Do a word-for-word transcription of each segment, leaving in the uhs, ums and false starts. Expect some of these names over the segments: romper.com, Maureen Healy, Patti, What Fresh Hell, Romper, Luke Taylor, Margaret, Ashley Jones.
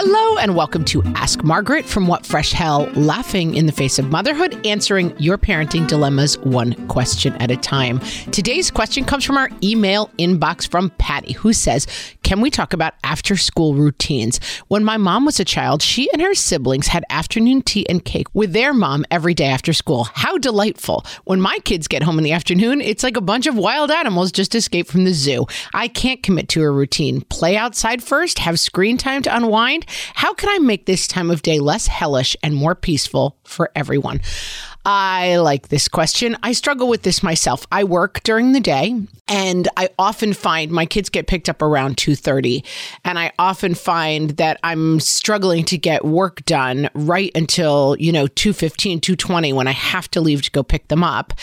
Hello and welcome to Ask Margaret from What Fresh Hell, laughing in the face of motherhood, answering your parenting dilemmas one question at a time. Today's question comes from our email inbox from Patti, who says, can we talk about after-school routines? When my mom was a child, she and her siblings had afternoon tea and cake with their mom every day after school. How delightful. When my kids get home in the afternoon, it's like a bunch of wild animals just escaped from the zoo. I can't commit to a routine. Play outside first, have screen time to unwind. How can I make this time of day less hellish and more peaceful for everyone? I like this question. I struggle with this myself. I work during the day, and I often find my kids get picked up around two thirty, and I often find that I'm struggling to get work done right until, you know, two fifteen, two twenty, when I have to leave to go pick them up.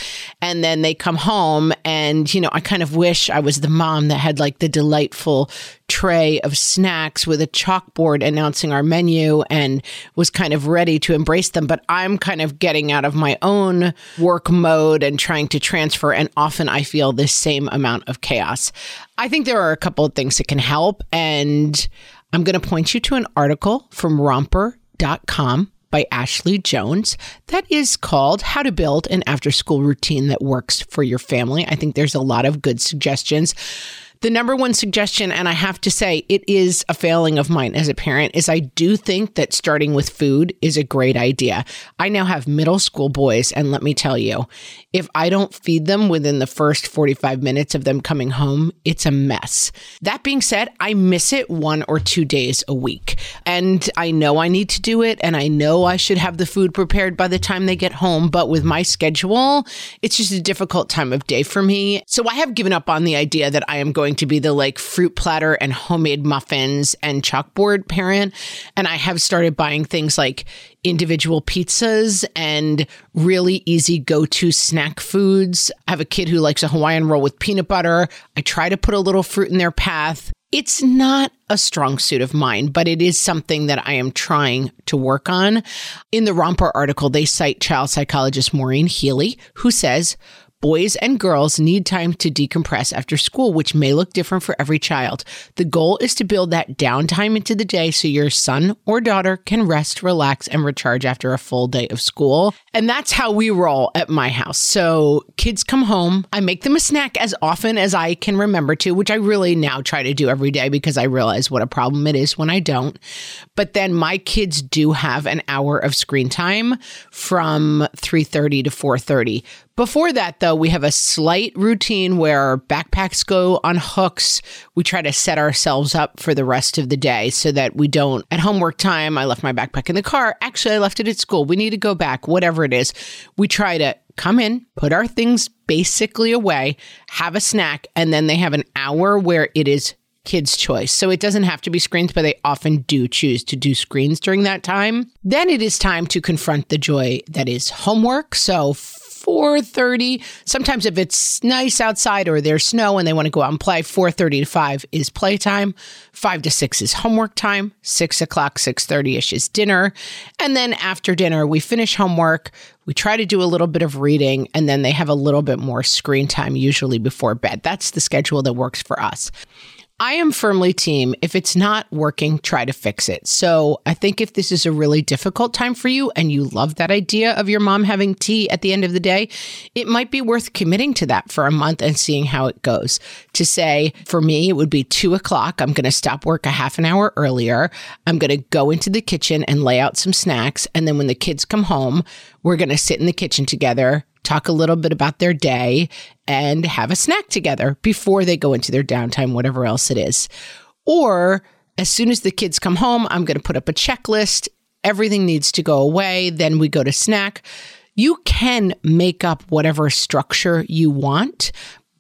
And then they come home, and, you know, I kind of wish I was the mom that had like the delightful tray of snacks with a chalkboard announcing our menu and was kind of ready to embrace them. But I'm kind of getting out of my my own work mode and trying to transfer. And often I feel this same amount of chaos. I think there are a couple of things that can help. And I'm going to point you to an article from romper dot com by Ashley Jones that is called How to Build an After-School Routine That Works for Your Family. I think there's a lot of good suggestions. The number one suggestion, and I have to say it is a failing of mine as a parent, is I do think that starting with food is a great idea. I now have middle school boys, and let me tell you, if I don't feed them within the first forty-five minutes of them coming home, it's a mess. That being said, I miss it one or two days a week, and I know I need to do it, and I know I should have the food prepared by the time they get home, but with my schedule, it's just a difficult time of day for me. So I have given up on the idea that I am going to be the like fruit platter and homemade muffins and chalkboard parent. And I have started buying things like individual pizzas and really easy go-to snack foods. I have a kid who likes a Hawaiian roll with peanut butter. I try to put a little fruit in their path. It's not a strong suit of mine, but it is something that I am trying to work on. In the Romper article, they cite child psychologist Maureen Healy, who says, boys and girls need time to decompress after school, which may look different for every child. The goal is to build that downtime into the day so your son or daughter can rest, relax, and recharge after a full day of school. And that's how we roll at my house. So kids come home. I make them a snack as often as I can remember to, which I really now try to do every day because I realize what a problem it is when I don't. But then my kids do have an hour of screen time from three thirty to four thirty. Before that, though, we have a slight routine where our backpacks go on hooks. We try to set ourselves up for the rest of the day so that we don't, at homework time, I left my backpack in the car. Actually, I left it at school. We need to go back, whatever it is. We try to come in, put our things basically away, have a snack, and then they have an hour where it is kids' choice. So it doesn't have to be screens, but they often do choose to do screens during that time. Then it is time to confront the joy that is homework. So four thirty. Sometimes if it's nice outside or there's snow and they want to go out and play, four thirty to five is playtime. five to six is homework time. six o'clock, six thirty-ish is dinner. And then after dinner, we finish homework. We try to do a little bit of reading, and then they have a little bit more screen time usually before bed. That's the schedule that works for us. I am firmly team. If it's not working, try to fix it. So I think if this is a really difficult time for you and you love that idea of your mom having tea at the end of the day, it might be worth committing to that for a month and seeing how it goes. To say, for me, it would be two o'clock. I'm going to stop work a half an hour earlier. I'm going to go into the kitchen and lay out some snacks. And then when the kids come home, we're going to sit in the kitchen together, talk a little bit about their day, and have a snack together before they go into their downtime, whatever else it is. Or as soon as the kids come home, I'm going to put up a checklist. Everything needs to go away. Then we go to snack. You can make up whatever structure you want.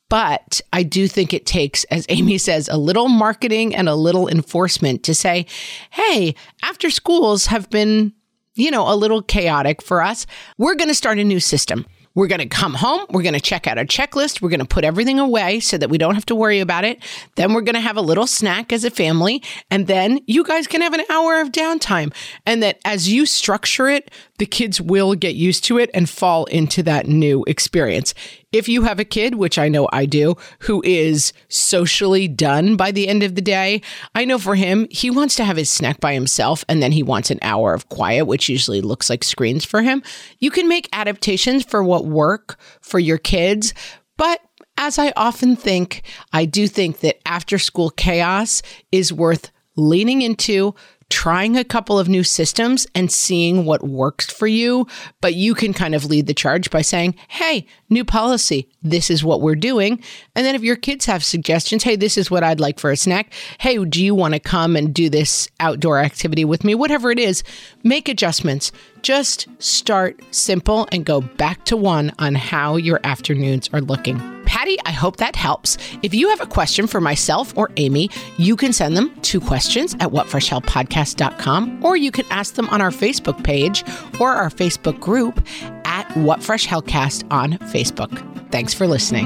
But I do think it takes, as Amy says, a little marketing and a little enforcement to say, hey, after schools have been, you know, a little chaotic for us, we're going to start a new system. We're going to come home. We're going to check out our checklist. We're going to put everything away so that we don't have to worry about it. Then we're going to have a little snack as a family. And then you guys can have an hour of downtime. And that as you structure it, the kids will get used to it and fall into that new experience. If you have a kid, which I know I do, who is socially done by the end of the day, I know for him, he wants to have his snack by himself and then he wants an hour of quiet, which usually looks like screens for him. You can make adaptations for what work for your kids, but as I often think, I do think that after school chaos is worth leaning into, trying a couple of new systems and seeing what works for you. But you can kind of lead the charge by saying, hey, new policy, this is what we're doing. And then if your kids have suggestions, hey, this is what I'd like for a snack. Hey, do you want to come and do this outdoor activity with me? Whatever it is, make adjustments. Just start simple and go back to one on how your afternoons are looking. Patti, I hope that helps. If you have a question for myself or Amy, you can send them to questions at what fresh hell podcast dot com, or you can ask them on our Facebook page or our Facebook group at What Fresh Hellcast on Facebook. Thanks for listening.